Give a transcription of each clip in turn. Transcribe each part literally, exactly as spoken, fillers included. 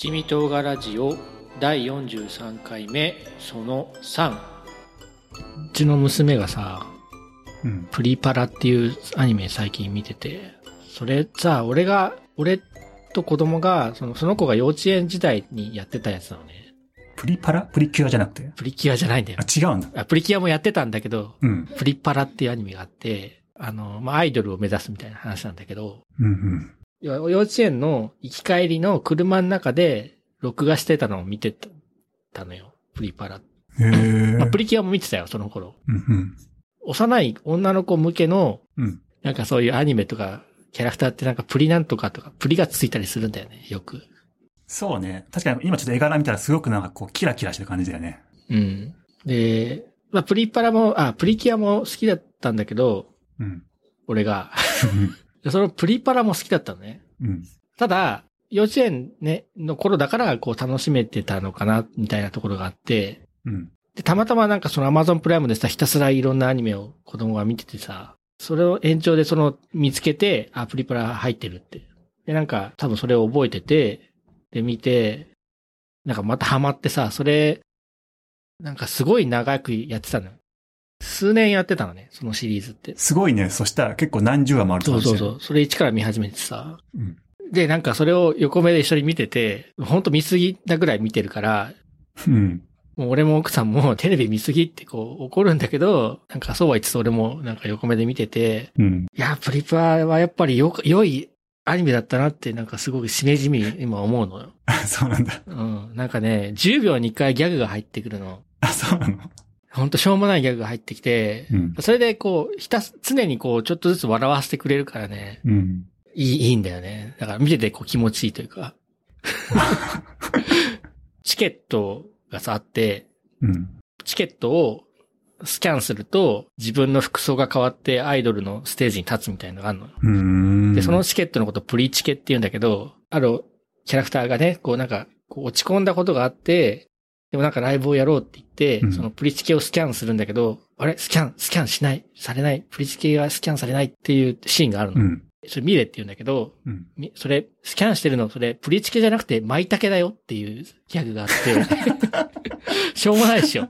七味唐辛ラジオだいよんじゅうさんかいめそのさん。うちの娘がさ、うん、プリパラっていうアニメ最近見てて、それさ、俺が俺と子供がその、その子が幼稚園時代にやってたやつなのね。プリパラ？プリキュアじゃなくて？プリキュアじゃないんだよ。あ、違うんだ。プリキュアもやってたんだけど、うん、プリパラっていうアニメがあって、あの、まあ、アイドルを目指すみたいな話なんだけど、うんうん、幼稚園の行き帰りの車の中で録画してたのを見てたのよ。プリパラ。へー、まあ、プリキュアも見てたよ、その頃。うんうん、幼い女の子向けの、うん、なんかそういうアニメとか、キャラクターってなんかプリなんとかとか、プリがついたりするんだよね、よく。そうね。確かに今ちょっと絵柄見たらすごくなんかこう、キラキラしてる感じだよね。うん。で、まあ、プリパラも、あ、プリキュアも好きだったんだけど、うん、俺が。そのプリパラも好きだったのね。うん、ただ、幼稚園ね、の頃だから、こう、楽しめてたのかな、みたいなところがあって、うん。で、たまたまなんかその Amazon プライムでさ、ひたすらいろんなアニメを子供が見ててさ、それを延長でその、見つけて、あ、プリパラ入ってるって。で、なんか、多分それを覚えてて、で、見て、なんかまたハマってさ、それ、なんかすごい長くやってたのよ。数年やってたのね、そのシリーズって。すごいね。そしたら結構何十話もあると思う。そうそうそう。それ一から見始めてさ。うん。で、なんかそれを横目で一緒に見てて、ほんと見すぎたぐらい見てるから、うん、もう俺も奥さんもテレビ見すぎってこう怒るんだけど、なんかそうは言って俺もなんか横目で見てて、うん、いや、プリパラはやっぱりよ、良いアニメだったなってなんかすごくしめじみ今思うのよ。そうなんだ。うん。なんかね、じゅうびょうにいっかいギャグが入ってくるの。あ、そうなの？ほんとしょうもないギャグが入ってきて、うん、それでこう、ひたす、常にこうちょっとずつ笑わせてくれるからね。うんいい、いいんだよね。だから見ててこう気持ちいいというか。チケットがさあって、うん、チケットをスキャンすると自分の服装が変わってアイドルのステージに立つみたいなのがあるのよ。うーんで、そのチケットのことプリチケって言うんだけど、あるキャラクターがね、こうなんかこう落ち込んだことがあって、でもなんかライブをやろうって言って、うん、そのプリチケをスキャンするんだけど、あれスキャン、スキャンしない、されない、プリチケがスキャンされないっていうシーンがあるの。うんそれ見れって言うんだけど、うん、それ、スキャンしてるの、それ、プリチケじゃなくて、マイタケだよっていうギャグがあって、しょうもないでしょ。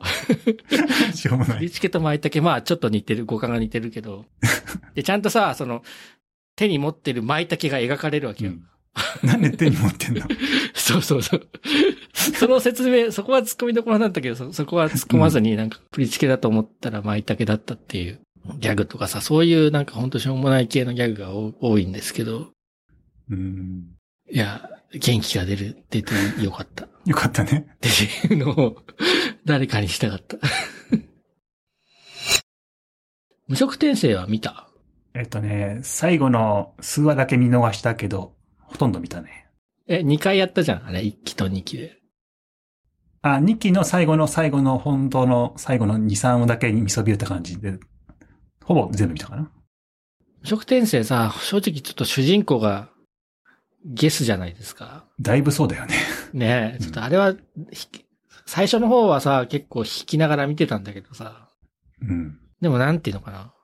しょうもない。プリチケとマイタケ、まあ、ちょっと似てる、語感が似てるけど、で、ちゃんとさ、その、手に持ってるマイタケが描かれるわけよ。うん、なんで手に持ってんの？そうそうそう。その説明、そこは突っ込みどころなんだけど、そ、そこは突っ込まずになんか、プリチケだと思ったらマイタケだったっていう。ギャグとかさ、そういうなんかほんとしょうもない系のギャグが多いんですけど。うーん。いや、元気が出る、出てよかった。よかったね。っていうのを、誰かにしたかった。無職転生は見た？えっとね、最後の数話だけ見逃したけど、ほとんど見たね。え、にかいやったじゃん、あれ、いっきとにきで。あ、にきの最後の最後の本当の最後のに、さんわだけに見そびれた感じで。ほぼ全部見たかな。無職転生さ、正直ちょっと主人公がゲスじゃないですか。だいぶそうだよね。ねえ、ちょっとあれは、うん、最初の方はさ、結構引きながら見てたんだけどさ。うん。でもなんていうのかな。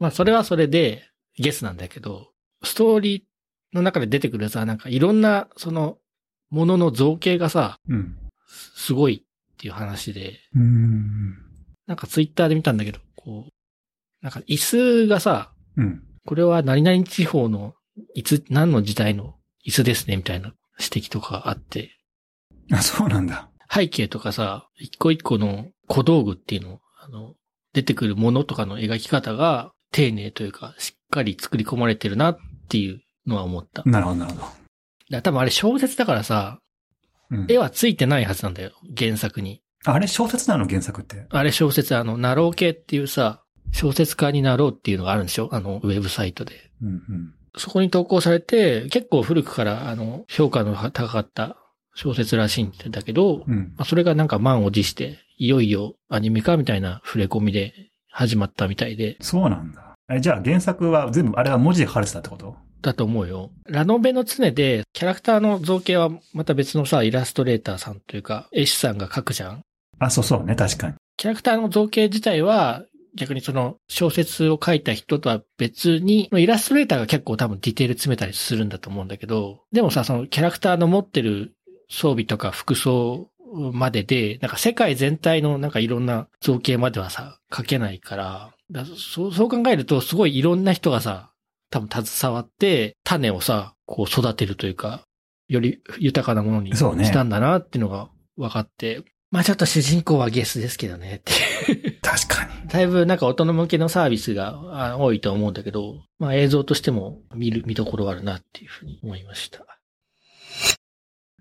まあそれはそれでゲスなんだけど、ストーリーの中で出てくるさ、なんかいろんなそのものの造形がさ、うん、すごいっていう話で。うん。なんかツイッターで見たんだけど、こう。なんか椅子がさ、うん、これは何々地方のいつ何の時代の椅子ですねみたいな指摘とかあって、あ、そうなんだ。背景とかさ、一個一個の小道具っていうの、あの出てくるものとかの描き方が丁寧というかしっかり作り込まれてるなっていうのは思った。なるほどなるほど。だ多分あれ小説だからさ、うん、絵はついてないはずなんだよ原作に。あれ小説なの原作って？あれ小説あのナロー系っていうさ。小説家になろうっていうのがあるんでしょ？あの、ウェブサイトで。うんうん、そこに投稿されて、結構古くから、あの、評価の高かった小説らしいんだけど、うんまあ、それがなんか満を持して、いよいよアニメ化みたいな触れ込みで始まったみたいで。そうなんだ。え、じゃあ原作は全部、あれは文字で書かれてたってこと？だと思うよ。ラノベの常で、キャラクターの造形はまた別のさ、イラストレーターさんというか、絵師さんが書くじゃん？あ、そうそうね、確かに。キャラクターの造形自体は、逆にその小説を書いた人とは別に、イラストレーターが結構多分ディテール詰めたりするんだと思うんだけど、でもさ、そのキャラクターの持ってる装備とか服装までで、なんか世界全体のなんかいろんな造形まではさ、書けないから、だからそう、そう考えるとすごいいろんな人がさ、多分携わって種をさ、こう育てるというか、より豊かなものにしたんだなっていうのが分かって、ね、まあちょっと主人公はゲスですけどねって。確かに。だいぶなんか大人向けのサービスが多いと思うんだけど、まあ映像としても見る、見どころがあるなっていうふうに思いました。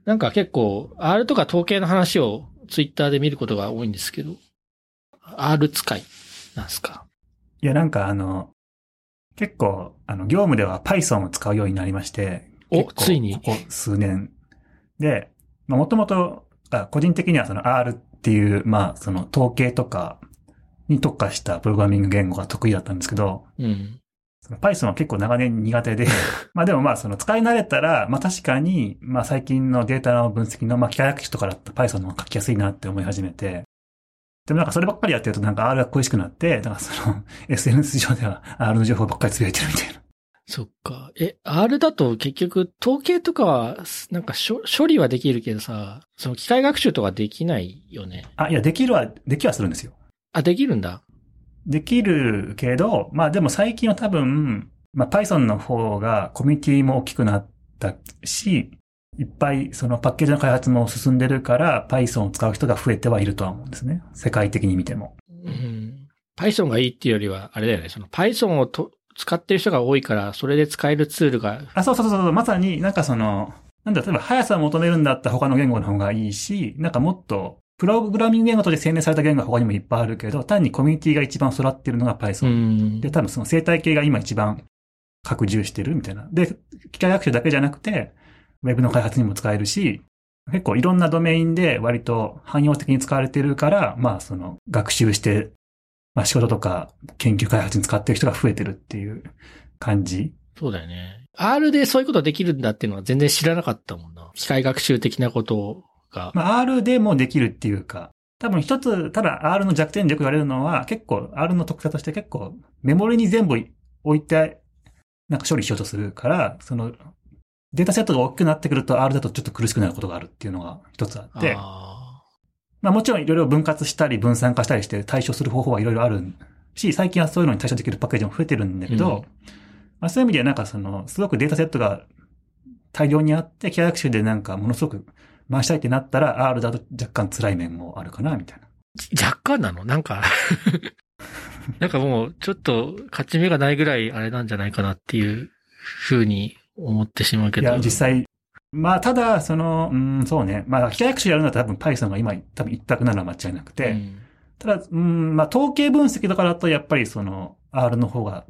なんか結構 R とか統計の話をツイッターで見ることが多いんですけど、R 使いなんですか？いやなんかあの、結構あの業務では Python を使うようになりまして、お、ついにここ数年で、まあもともと個人的にはその R っていうまあその統計とかに特化したプログラミング言語が得意だったんですけど、うん。Python は結構長年苦手で、まあでもまあその使い慣れたら、まあ確かに、まあ最近のデータの分析のまあ機械学習とかだったら Python の方が書きやすいなって思い始めて、でもなんかそればっかりやってるとなんか R が恋しくなって、なんかその エスエヌエス 上では R の情報ばっかりつぶやいてるみたいな。そっか。え、R だと結局統計とかは、なんか処理はできるけどさ、その機械学習とかできないよね。あ、いやできるは、できはするんですよ。あ、できるんだ。できるけど、まあでも最近は多分、まあ Python の方がコミュニティも大きくなったし、いっぱいそのパッケージの開発も進んでるから Python を使う人が増えてはいるとは思うんですね。世界的に見ても。うん、Python がいいっていうよりは、あれだよね、その Python をと使ってる人が多いから、それで使えるツールが。あ、そうそうそう、まさになんかその、なんだ、例えば速さを求めるんだったら他の言語の方がいいし、なんかもっと、プログラミング言語として洗練された言語は他にもいっぱいあるけど、単にコミュニティが一番育ってるのが Python。で、多分その生態系が今一番拡充してるみたいな。で、機械学習だけじゃなくて、ウェブの開発にも使えるし、結構いろんなドメインで割と汎用的に使われてるから、まあその学習して、まあ仕事とか研究開発に使ってる人が増えてるっていう感じ。そうだよね。R でそういうことできるんだっていうのは全然知らなかったもんな。機械学習的なことを。まあ、R でもできるっていうか、多分一つ、ただ R の弱点でよく言われるのは、結構 R の特徴として結構メモリに全部置いて、なんか処理しようとするから、そのデータセットが大きくなってくると R だとちょっと苦しくなることがあるっていうのが一つあって、あまあもちろんいろいろ分割したり分散化したりして対処する方法はいろいろあるし、最近はそういうのに対処できるパッケージも増えてるんだけど、うんまあ、そういう意味ではなんかその、すごくデータセットが大量にあって、機械学習でなんかものすごく回したいってなったら R だと若干辛い面もあるかなみたいな。若干なの？なんか、なんかもうちょっと勝ち目がないぐらいあれなんじゃないかなっていうふうに思ってしまうけど。いや、実際。まあ、ただ、その、うん、そうね。まあ、機械学習やるんだったら多分 Python が今多分一択なのは間違いなくて。うん、ただ、うん、まあ、統計分析とかだとやっぱりその R の方が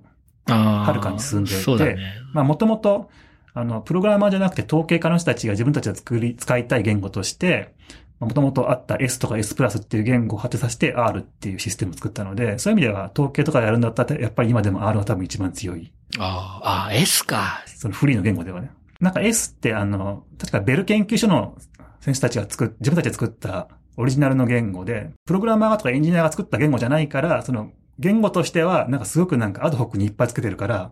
はるかに進んでいて。そうだね、まあ、もともと、あの、プログラマーじゃなくて統計家の人たちが自分たちが作り、使いたい言語として、もともとあった S とか S プラスっていう言語を果てさせて R っていうシステムを作ったので、そういう意味では統計とかやるんだったら、やっぱり今でも R は多分一番強い。ああ、ああ S か。そのフリーの言語ではね。なんか S ってあの、確かベル研究所の選手たちが作っ、自分たちで作ったオリジナルの言語で、プログラマーとかエンジニアが作った言語じゃないから、その言語としてはなんかすごくなんかアドホックにいっぱいつけてるから、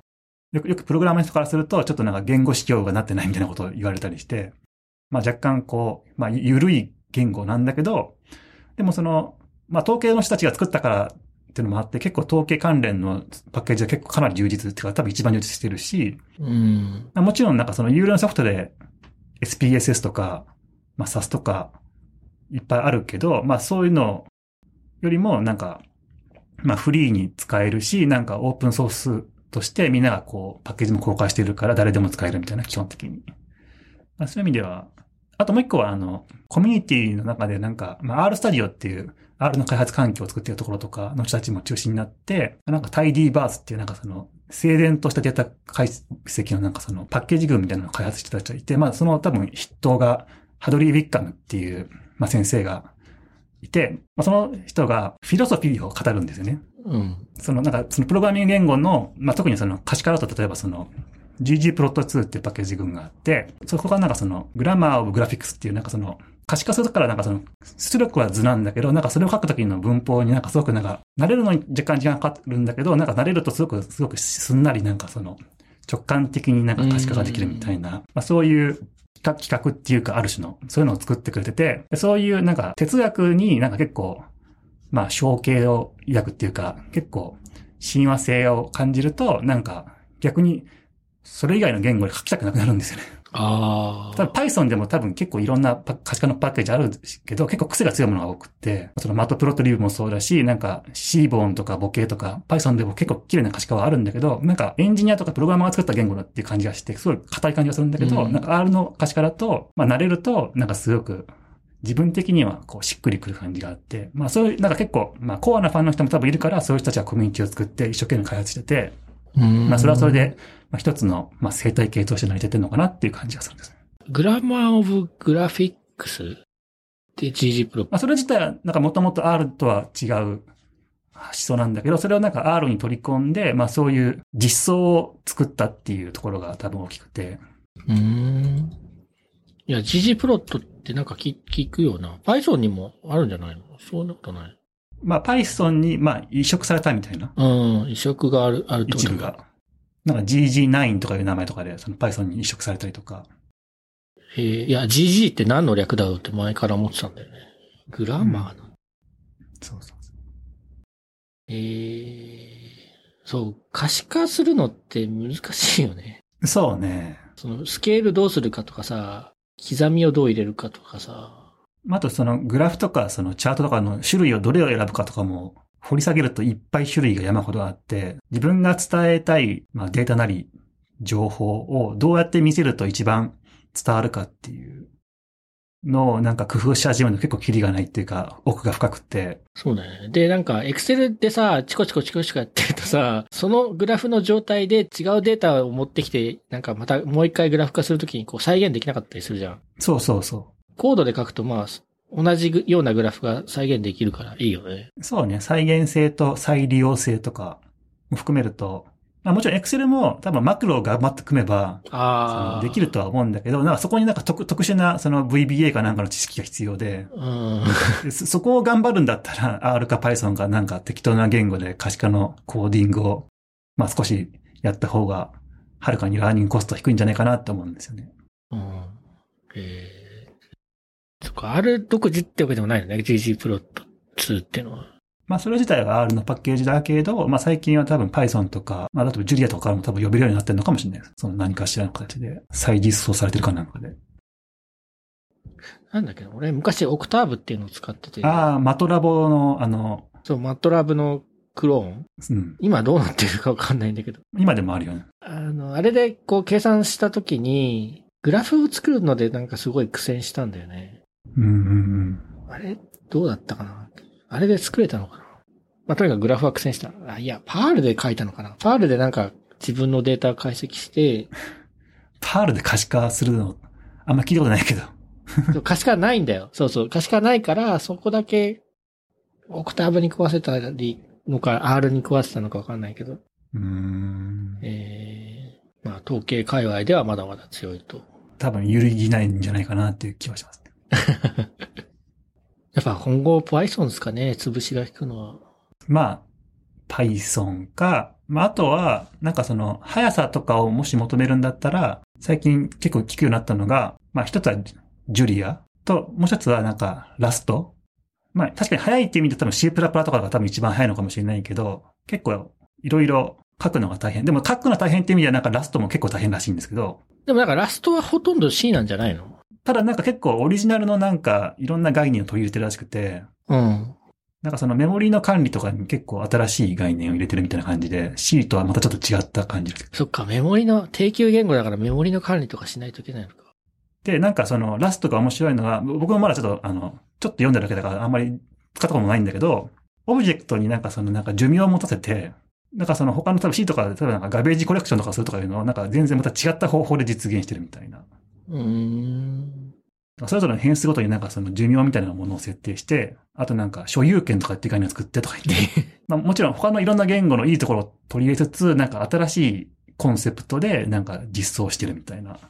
よく、よくプログラマーの人からすると、ちょっとなんか言語指標がなってないみたいなことを言われたりして、まあ若干こう、まあ緩い言語なんだけど、でもその、まあ統計の人たちが作ったからっていうのもあって、結構統計関連のパッケージは結構かなり充実っていうか、多分一番充実してるし、うん、もちろんなんかその有料のソフトで エスピーエスエス とか、まあ エスエーエス とかいっぱいあるけど、まあそういうのよりもなんか、まあフリーに使えるし、なんかオープンソース、としてみんながこうパッケージも公開してるから誰でも使えるみたいな基本的に。まあ、そういう意味では、あともう一個はあの、コミュニティの中でなんか、まあ、RStudio っていう R の開発環境を作っているところとかの人たちも中心になって、なんか TidyVerse っていうなんかその、整然としたデータ解析のなんかそのパッケージ群みたいなのを開発してた人がいて、まあその多分筆頭がハドリー・ウィッカムっていう、まあ、先生がいて、まあ、その人がフィロソフィーを語るんですよね。うん、そのなんかそのプログラミング言語の、まあ、特にその可視化だと例えばその ggplot2 っていうパッケージ群があって、そこがなんかそのグラマーオブグラフィックスっていうなんかその可視化するからなんかその出力は図なんだけど、なんかそれを書くときの文法になんかすごくなんか慣れるのに若干時間かかるんだけど、なんか慣れるとすごくすごくすんなりなんかその直感的になんか可視化ができるみたいな、まあ、そういう企画っていうかある種の、そういうのを作ってくれてて、そういうなんか哲学になんか結構、まあ象形を抱くっていうか、結構親和性を感じると、なんか逆にそれ以外の言語で書きたくなくなるんですよね。ああ。ただ Python でも多分結構いろんな可視化のパッケージあるけど、結構癖が強いものが多くって、その Matplotlib もそうだし、なんか C ボーンとかボケとか Python でも結構綺麗な可視化はあるんだけど、なんかエンジニアとかプログラマーが作った言語だっていう感じがして、すごい硬い感じがするんだけど、うん、なんか R の可視化だと、まあ慣れると、なんかすごく自分的にはこうしっくりくる感じがあって、まあそういう、なんか結構、まあコアなファンの人も多分いるから、そういう人たちはコミュニティを作って一生懸命開発してて、うんまあそれはそれで、まあ、一つの、まあ、生態系として成り立ってるのかなっていう感じがするんです。グラマーオブグラフィックスって ジージー プロ。まあそれ自体はなんかもともと R とは違う思想なんだけど、それをなんか R に取り込んで、まあそういう実装を作ったっていうところが多分大きくて。うーん。いや ジージー プロットってなんか聞くような。Python にもあるんじゃないの？そんなことない。まあ Python にまあ移植されたみたいな。うん、移植がある、あると。一部が。なんか ジージーナイン とかいう名前とかでその Python に移植されたりとか。えー、いや ジージー って何の略だろうって前から思ってたんだよね。グラマーな、うん。そうそうそう。えー、そう、可視化するのって難しいよね。そうね。そのスケールどうするかとかさ、刻みをどう入れるかとかさ、あとそのグラフとかそのチャートとかの種類をどれを選ぶかとかも掘り下げるといっぱい種類が山ほどあって、自分が伝えたいまあデータなり情報をどうやって見せると一番伝わるかっていうのをなんか工夫し始めると結構キリがないっていうか奥が深くて。そうだね。でなんかエクセルでさ、チコチコチコチコやってるとさ、そのグラフの状態で違うデータを持ってきて、なんかまたもう一回グラフ化するときにこう再現できなかったりするじゃん。そうそうそう。コードで書くとまあ同じようなグラフが再現できるからいいよね。そうね。再現性と再利用性とかも含めると、まあもちろん Excel も多分マクロを頑張って組めばあできるとは思うんだけど、なんかそこになんか 特, 特殊なその ブイビーエー かなんかの知識が必要で、うん、そこを頑張るんだったら R か Python かなんか適当な言語で可視化のコーディングをまあ少しやった方がはるかにラーニングコスト低いんじゃないかなと思うんですよね。うん。えーとか R 独自ってわけでもないよね。ジージープロットツーっていうのは。まあそれ自体は R のパッケージだけど、まあ最近は多分 Python とか、まあ例えば Julia とかからも多分呼べるようになってるのかもしれないです。その何かしらの形で再実装されてるかなんかで。なんだっけな、俺昔 Octave っていうのを使ってて。ああ、Matlab のあの。そう、Matlab のクローン。うん。今どうなってるかわかんないんだけど。今でもあるよね。あの、あれでこう計算したときに、グラフを作るのでなんかすごい苦戦したんだよね。うんうんうん、あれどうだったかなあれで作れたのかなまあ、とにかくグラフは苦戦した。あ、いや、パールで書いたのかなパールでなんか自分のデータを解析して。パールで可視化するの、あんま聞いたことないけど。可視化ないんだよ。そうそう。可視化ないから、そこだけ、オクターブに食わせたのか、R に食わせたのかわかんないけど。うーん。えー、まあ、統計界隈ではまだまだ強いと。多分揺るぎないんじゃないかなっていう気はします。やっぱ今後 Python ですかね、潰しが引くのは。まあ、Python か、まああとは、なんかその、速さとかをもし求めるんだったら、最近結構聞くようになったのが、まあ一つは Julia と、もう一つはなんか Rust。まあ確かに速いって意味で多分 C++ とかが多分一番速いのかもしれないけど、結構いろいろ書くのが大変。でも書くのが大変って意味ではなんか Rust も結構大変らしいんですけど。でもなんか Rust はほとんど C なんじゃないの？ただなんか結構オリジナルのなんかいろんな概念を取り入れてるらしくて、うん。なんかそのメモリーの管理とかに結構新しい概念を入れてるみたいな感じで、C とはまたちょっと違った感じです。そっか、メモリの定級言語だからメモリの管理とかしないといけないのか。で、なんかそのラストが面白いのは、僕もまだちょっとあの、ちょっと読んだだけだからあんまり使ったこともないんだけど、オブジェクトになんかそのなんか寿命を持たせて、なんかその他の多分 C とかで多分なんかガベージコレクションとかするとかいうのをなんか全然また違った方法で実現してるみたいな。うーん。それぞれの変数ごとになんかその寿命みたいなものを設定して、あとなんか所有権とかっていう概念を作ってとか言って、まあもちろん他のいろんな言語のいいところを取り入れつつ、なんか新しいコンセプトでなんか実装してるみたいなとこ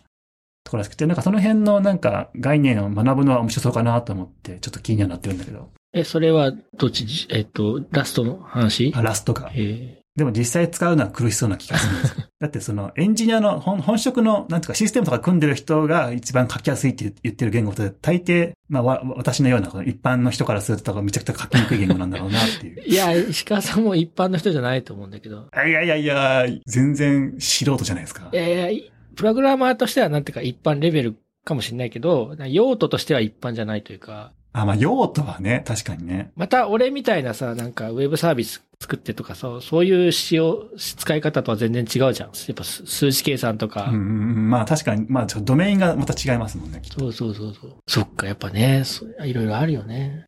ろらしくて、なんかその辺のなんか概念を学ぶのは面白そうかなと思って、ちょっと気にはなってるんだけど。え、それはどっち、えっと、ラストの話？あ、ラストか。えー、でも実際使うのは苦しそうな気がするんですよ。だってそのエンジニアの 本, 本職のなんとかシステムとか組んでる人が一番書きやすいって言ってる言語って大抵、まあ私のような一般の人からするとめちゃくちゃ書きにくい言語なんだろうなっていう。いや、石川さんも一般の人じゃないと思うんだけど。いやいやいや、全然素人じゃないですか。いやいや、プログラマーとしてはなんていうか一般レベルかもしれないけど、用途としては一般じゃないというか。あ、まあ用途はね、確かにね。また俺みたいなさ、なんかウェブサービス作ってとかそう、そういう使用、使い方とは全然違うじゃん。やっぱ数値計算とか。うんうん、まあ確かに、まあちょっとドメインがまた違いますもんね、きっと。そうそうそう。そっか、やっぱね、いろいろあるよね。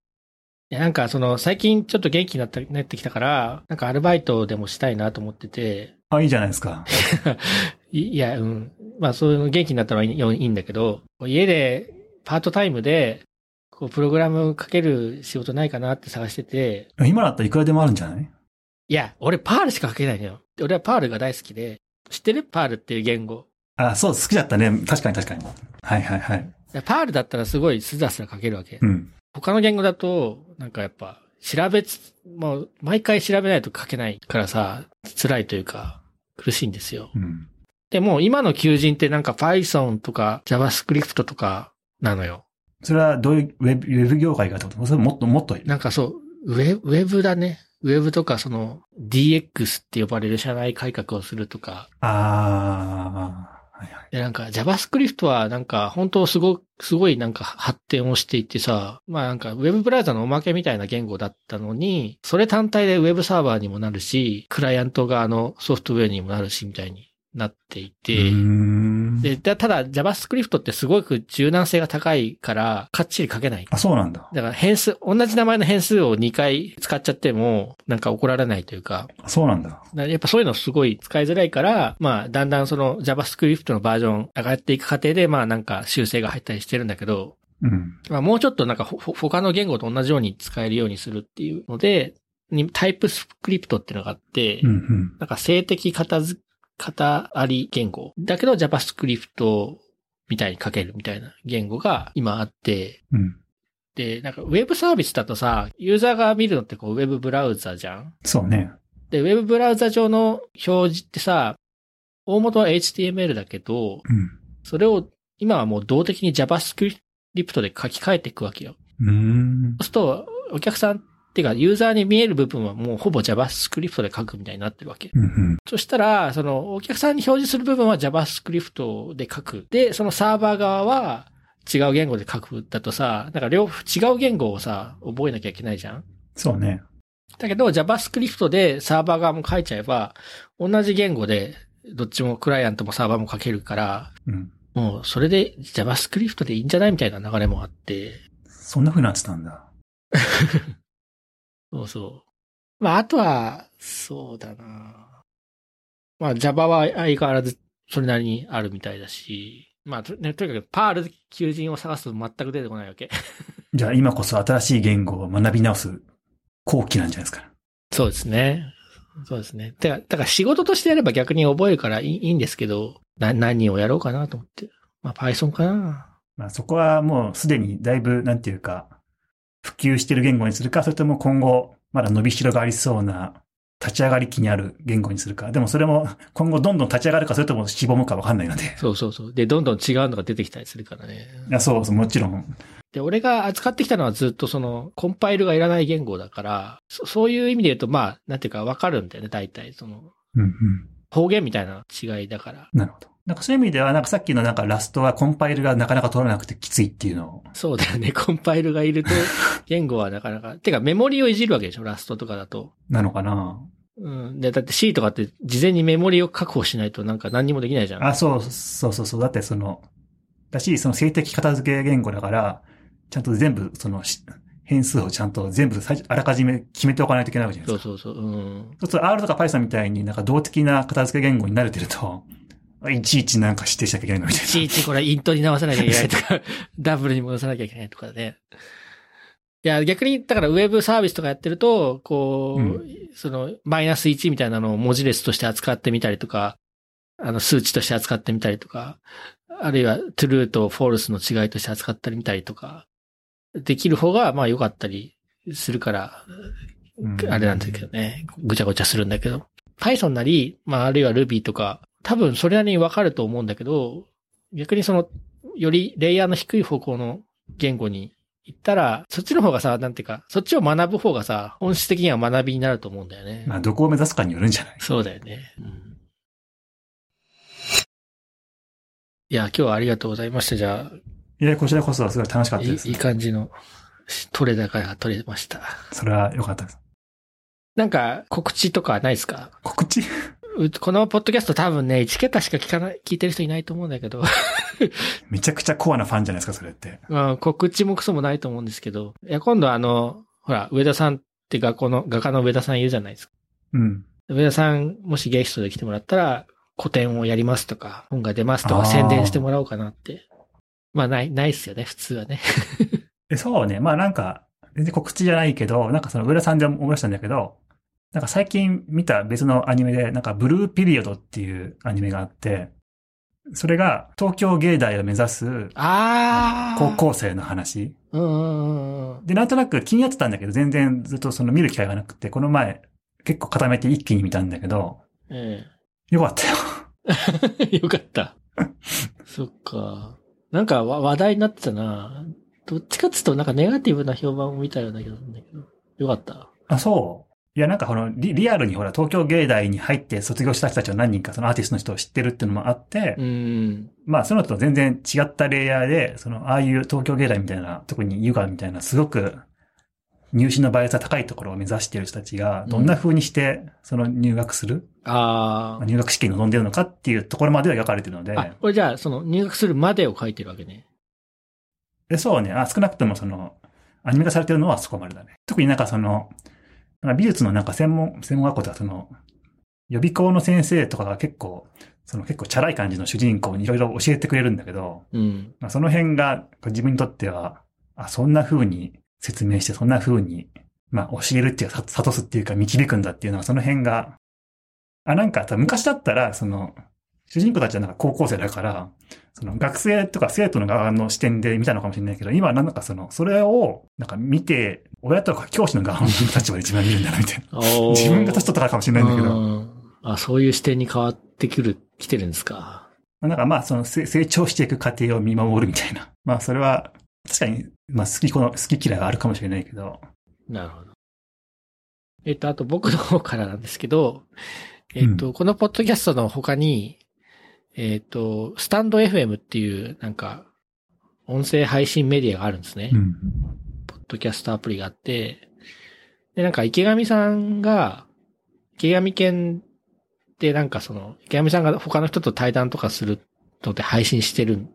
いやなんかその、最近ちょっと元気になった、なってきたから、なんかアルバイトでもしたいなと思ってて。あ、いいじゃないですか。いや、うん。まあそういうの元気になったのはいいんだけど、家でパートタイムで、こう、プログラムかける仕事ないかなって探してて。今だったらいくらでもあるんじゃない？いや、俺パールしか書けないのよ。俺はパールが大好きで。知ってる？パールっていう言語。あ、そう、好きだったね。確かに確かに。はいはいはい。パールだったらすごいスラスラ書けるわけ。うん。他の言語だと、なんかやっぱ、調べつ、もう、毎回調べないと書けないからさ、辛いというか、苦しいんですよ。うん。でも、今の求人ってなんか Python とか JavaScript とかなのよ。それはどういうウェブ、ウェブ業界かってこと？それもっともっとなんかそう、ウェブ、ウェブだね。ウェブとかその ディーエックス って呼ばれる社内改革をするとか。ああ、はいはい。で、なんか JavaScript はなんか本当すご、すごいなんか発展をしていてさ、まあなんかウェブブラウザのおまけみたいな言語だったのに、それ単体でウェブサーバーにもなるし、クライアント側のソフトウェアにもなるしみたいになっていて、で、ただ JavaScript ってすごく柔軟性が高いからかっちり書けない。あ、そうなんだ。だから変数、同じ名前の変数をにかい使っちゃってもなんか怒られないというか。あ、そうなんだ。だからやっぱそういうのすごい使いづらいから、まあだんだんその JavaScript のバージョン上がっていく過程でまあなんか修正が入ったりしてるんだけど、うん、まあもうちょっとなんか他の言語と同じように使えるようにするっていうので、タイプスクリプトっていうのがあって、うんうん、なんか性的片付け型あり言語。だけど JavaScript みたいに書けるみたいな言語が今あって、うん、で、なんかウェブサービスだとさ、ユーザーが見るのってこうウェブブラウザじゃん？そうね。で、ウェブブラウザ上の表示ってさ、大元は エイチティーエムエル だけど、うん、それを今はもう動的に JavaScript で書き換えていくわけよ。うーん。そうすると、お客さんてか、ユーザーに見える部分はもうほぼ JavaScript で書くみたいになってるわけ。うんうん、そしたら、その、お客さんに表示する部分は JavaScript で書く。で、そのサーバー側は違う言語で書くだとさ、なんか両方違う言語をさ、覚えなきゃいけないじゃん？そうね。だけど、JavaScript でサーバー側も書いちゃえば、同じ言語でどっちもクライアントもサーバーも書けるから、うん、もうそれで JavaScript でいいんじゃないみたいな流れもあって。そんな風になってたんだ。そうそう。まあ、あとは、そうだな。まあ、Java は相変わらずそれなりにあるみたいだし、まあ、とにかく、パールで求人を探すと全く出てこないわけ。じゃあ、今こそ新しい言語を学び直す後期なんじゃないですか。そうですね。そうですね。だから、だから仕事としてやれば逆に覚えるからいい、いいんですけど、な、何をやろうかなと思って。まあ、Python かな。まあ、そこはもうすでにだいぶ、なんていうか、普及してる言語にするか、それとも今後、まだ伸びしろがありそうな、立ち上がり期にある言語にするか。でもそれも、今後どんどん立ち上がるか、それともしぼむか分かんないので。そうそうそう。で、どんどん違うのが出てきたりするからね。いや、そうそう、もちろん。で、俺が扱ってきたのはずっとその、コンパイルがいらない言語だから、そ, そういう意味で言うと、まあ、なんていうか分かるんだよね、大体。その、うんうん、方言みたいな違いだから。なるほど。なんかそういう意味では、なんかさっきのなんかラストはコンパイルがなかなか取らなくてきついっていうのを。そうだよね。コンパイルがいると、言語はなかなか。てかメモリをいじるわけでしょ、ラストとかだと。なのかな？うん。で、だって C とかって事前にメモリを確保しないとなんか何にもできないじゃん。あ、そうそうそうそう。だってその、だし、その性的片付け言語だから、ちゃんと全部、その、変数をちゃんと全部あらかじめ決めておかないといけないわけじゃないですか。そうそうそう。うん。そうすると R とか Python みたいになんか動的な片付け言語に慣れてると、いちいちなんか指定しなきゃいけないのみたいな。いちいちこれイントに直さなきゃいけないとか、ダブルに戻さなきゃいけないとかね。いや、逆に、だからウェブサービスとかやってると、こう、うん、その、マイナスいちみたいなのを文字列として扱ってみたりとか、あの、数値として扱ってみたりとか、あるいは true と false の違いとして扱ったりみたりとか、できる方が、まあ良かったりするから、うん、あれなんだけどね、ぐちゃぐちゃするんだけど。Python なり、まあ、あるいは Ruby とか、多分それなりに分かると思うんだけど、逆にその、よりレイヤーの低い方向の言語に行ったら、そっちの方がさ、なんていうか、そっちを学ぶ方がさ、本質的には学びになると思うんだよね。まあ、どこを目指すかによるんじゃない？そうだよね。うん、いや、今日はありがとうございました。じゃあ。いや、こちらこそすごい楽しかったです。いい、いい感じの、取れ高が取れました。それは良かったです。なんか、告知とかないですか？告知このポッドキャスト多分ね、いち桁しか聞かない、聞いてる人いないと思うんだけど。めちゃくちゃコアなファンじゃないですか、それって。うん、告知もクソもないと思うんですけど。いや、今度あの、ほら、上田さんって学校の、画家の上田さんいるじゃないですか。うん。上田さん、もしゲストで来てもらったら、個展をやりますとか、本が出ますとか宣伝してもらおうかなって。まあ、ない、ないっすよね、普通はね。そうね、まあなんか、全然告知じゃないけど、なんかその上田さんで思い出したんだけど、なんか最近見た別のアニメで、なんかブルーピリオドっていうアニメがあって、それが東京芸大を目指す高校生の話。うんで、なんとなく気になってたんだけど、全然ずっとその見る機会がなくて、この前結構固めて一気に見たんだけど、ええ、よかったよ。よかった。そっか。なんか話題になってたな。どっちかっつうとなんかネガティブな評判を見たような気がするんだけど。よかった。あ、そう。いや、なんかこの リ, リアルにほら、東京芸大に入って卒業した人たちは何人かそのアーティストの人を知ってるっていうのもあって、うんまあそのと全然違ったレイヤーで、そのああいう東京芸大みたいな、特にユガみたいなすごく入試の倍率が高いところを目指している人たちが、どんな風にしてその入学する、うん、あ入学式に臨んでいるのかっていうところまでは描かれているので。あ、これじゃあその入学するまでを書いてるわけね。えそうね。あ、少なくともそのアニメ化されてるのはそこまでだね。特になんかその、美術のなんか専門、専門学校とかその、予備校の先生とかが結構、その結構チャラい感じの主人公にいろいろ教えてくれるんだけど、うんまあ、その辺が自分にとっては、あ、そんな風に説明して、そんな風に、まあ教えるっていうか、悟すっていうか導くんだっていうのはその辺が、あ、なんか昔だったら、その、主人公たちはなんか高校生だから、その学生とか生徒の側の視点で見たのかもしれないけど、今はなんかその、それをなんか見て、親とか教師の側の立場で一番見るんだなみたいな。自分が年取ったからかもしれないんだけど。あ、そういう視点に変わってくる、来てるんですか。なんかまあその成長していく過程を見守るみたいな。まあそれは確かに、まあ好きこの好き嫌いがあるかもしれないけど。なるほど。えっと、あと僕の方からなんですけど、えっと、うん、このポッドキャストの他に、えっと、スタンド エフエム っていう、なんか、音声配信メディアがあるんですね。うん、ポッドキャストアプリがあって、で、なんか池上さんが、池上県ってなんかその、池上さんが他の人と対談とかするので配信してるん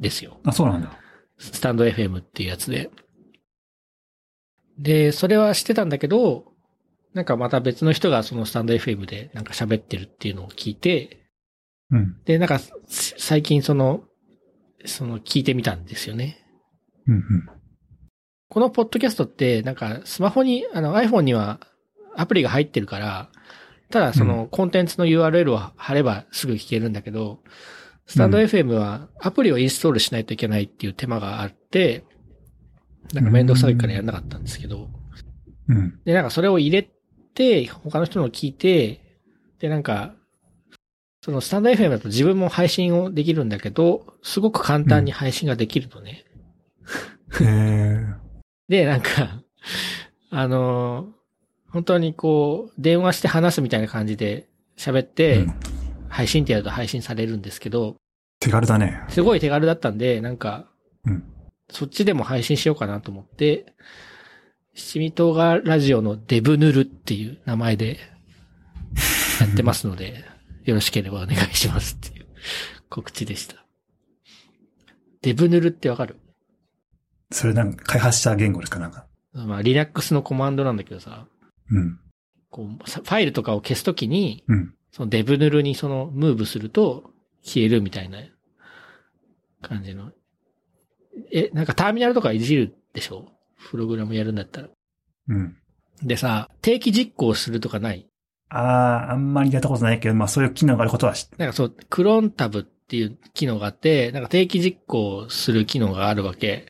ですよ。あ、そうなんだ。スタンド エフエム っていうやつで。で、それはしてたんだけど、なんかまた別の人がそのスタンド エフエム でなんか喋ってるっていうのを聞いて、うん、で、なんか、最近その、その聞いてみたんですよね。うんうん、このポッドキャストって、なんかスマホに、あの iPhone にはアプリが入ってるから、ただそのコンテンツの ユーアールエル を貼ればすぐ聞けるんだけど、うん、スタンド エフエム はアプリをインストールしないといけないっていう手間があって、なんかめんどくさいからやんなかったんですけど、うんうん、で、なんかそれを入れて、他の人の聞いて、で、なんか、そのスタンド エフエム だと自分も配信をできるんだけど、すごく簡単に配信ができるのね。うん、へーで、なんか、あの、本当にこう、電話して話すみたいな感じで喋って、うん、配信ってやると配信されるんですけど。手軽だね。すごい手軽だったんで、なんか、うん、そっちでも配信しようかなと思って、七味唐辛ラジオのデブヌルっていう名前でやってますので、よろしければお願いしますっていう告知でした。デブヌルってわかる？それなんか開発者言語ですかなんか。まあ Linux のコマンドなんだけどさ。うん。こうファイルとかを消すときに、うん、そのデブヌルにそのムーブすると消えるみたいな感じの。え、なんかターミナルとかいじるでしょ？プログラムやるんだったら。うん。でさ、定期実行するとかない？ああ、あんまりやったことないけど、まあそういう機能があることは知って。なんかそう、クロンタブっていう機能があって、なんか定期実行する機能があるわけ。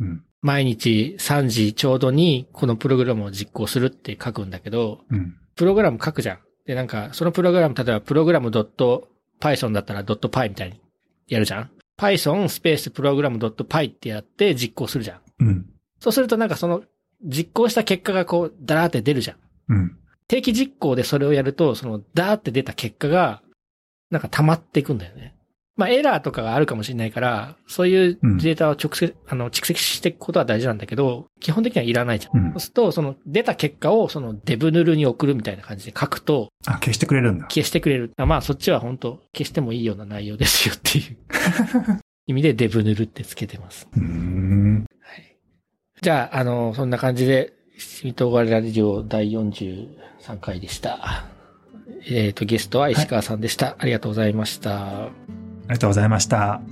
うん。毎日さんじちょうどにこのプログラムを実行するって書くんだけど、うん。プログラム書くじゃん。で、なんか、そのプログラム、例えば、プログラム .python だったら .py みたいにやるじゃん。python スペースプログラム .py ってやって実行するじゃん。うん。そうするとなんかその実行した結果がこう、ダラーって出るじゃん。うん。定期実行でそれをやると、そのダーって出た結果が、なんか溜まっていくんだよね。まあエラーとかがあるかもしれないから、そういうデータを直接、うん、あの、蓄積していくことは大事なんだけど、基本的にはいらないじゃん。うん、そうすると、その出た結果をそのデブヌルに送るみたいな感じで書くと。あ、消してくれるんだ。消してくれる。あ、まあそっちは本当消してもいいような内容ですよっていう意味でデブヌルってつけてます。うーん、はい、じゃあ、あの、そんな感じで、七味唐辛ラジオだいよんじゅうさんかいでした。えっと、ゲストは石川さんでした。はい、ありがとうございました。ありがとうございました。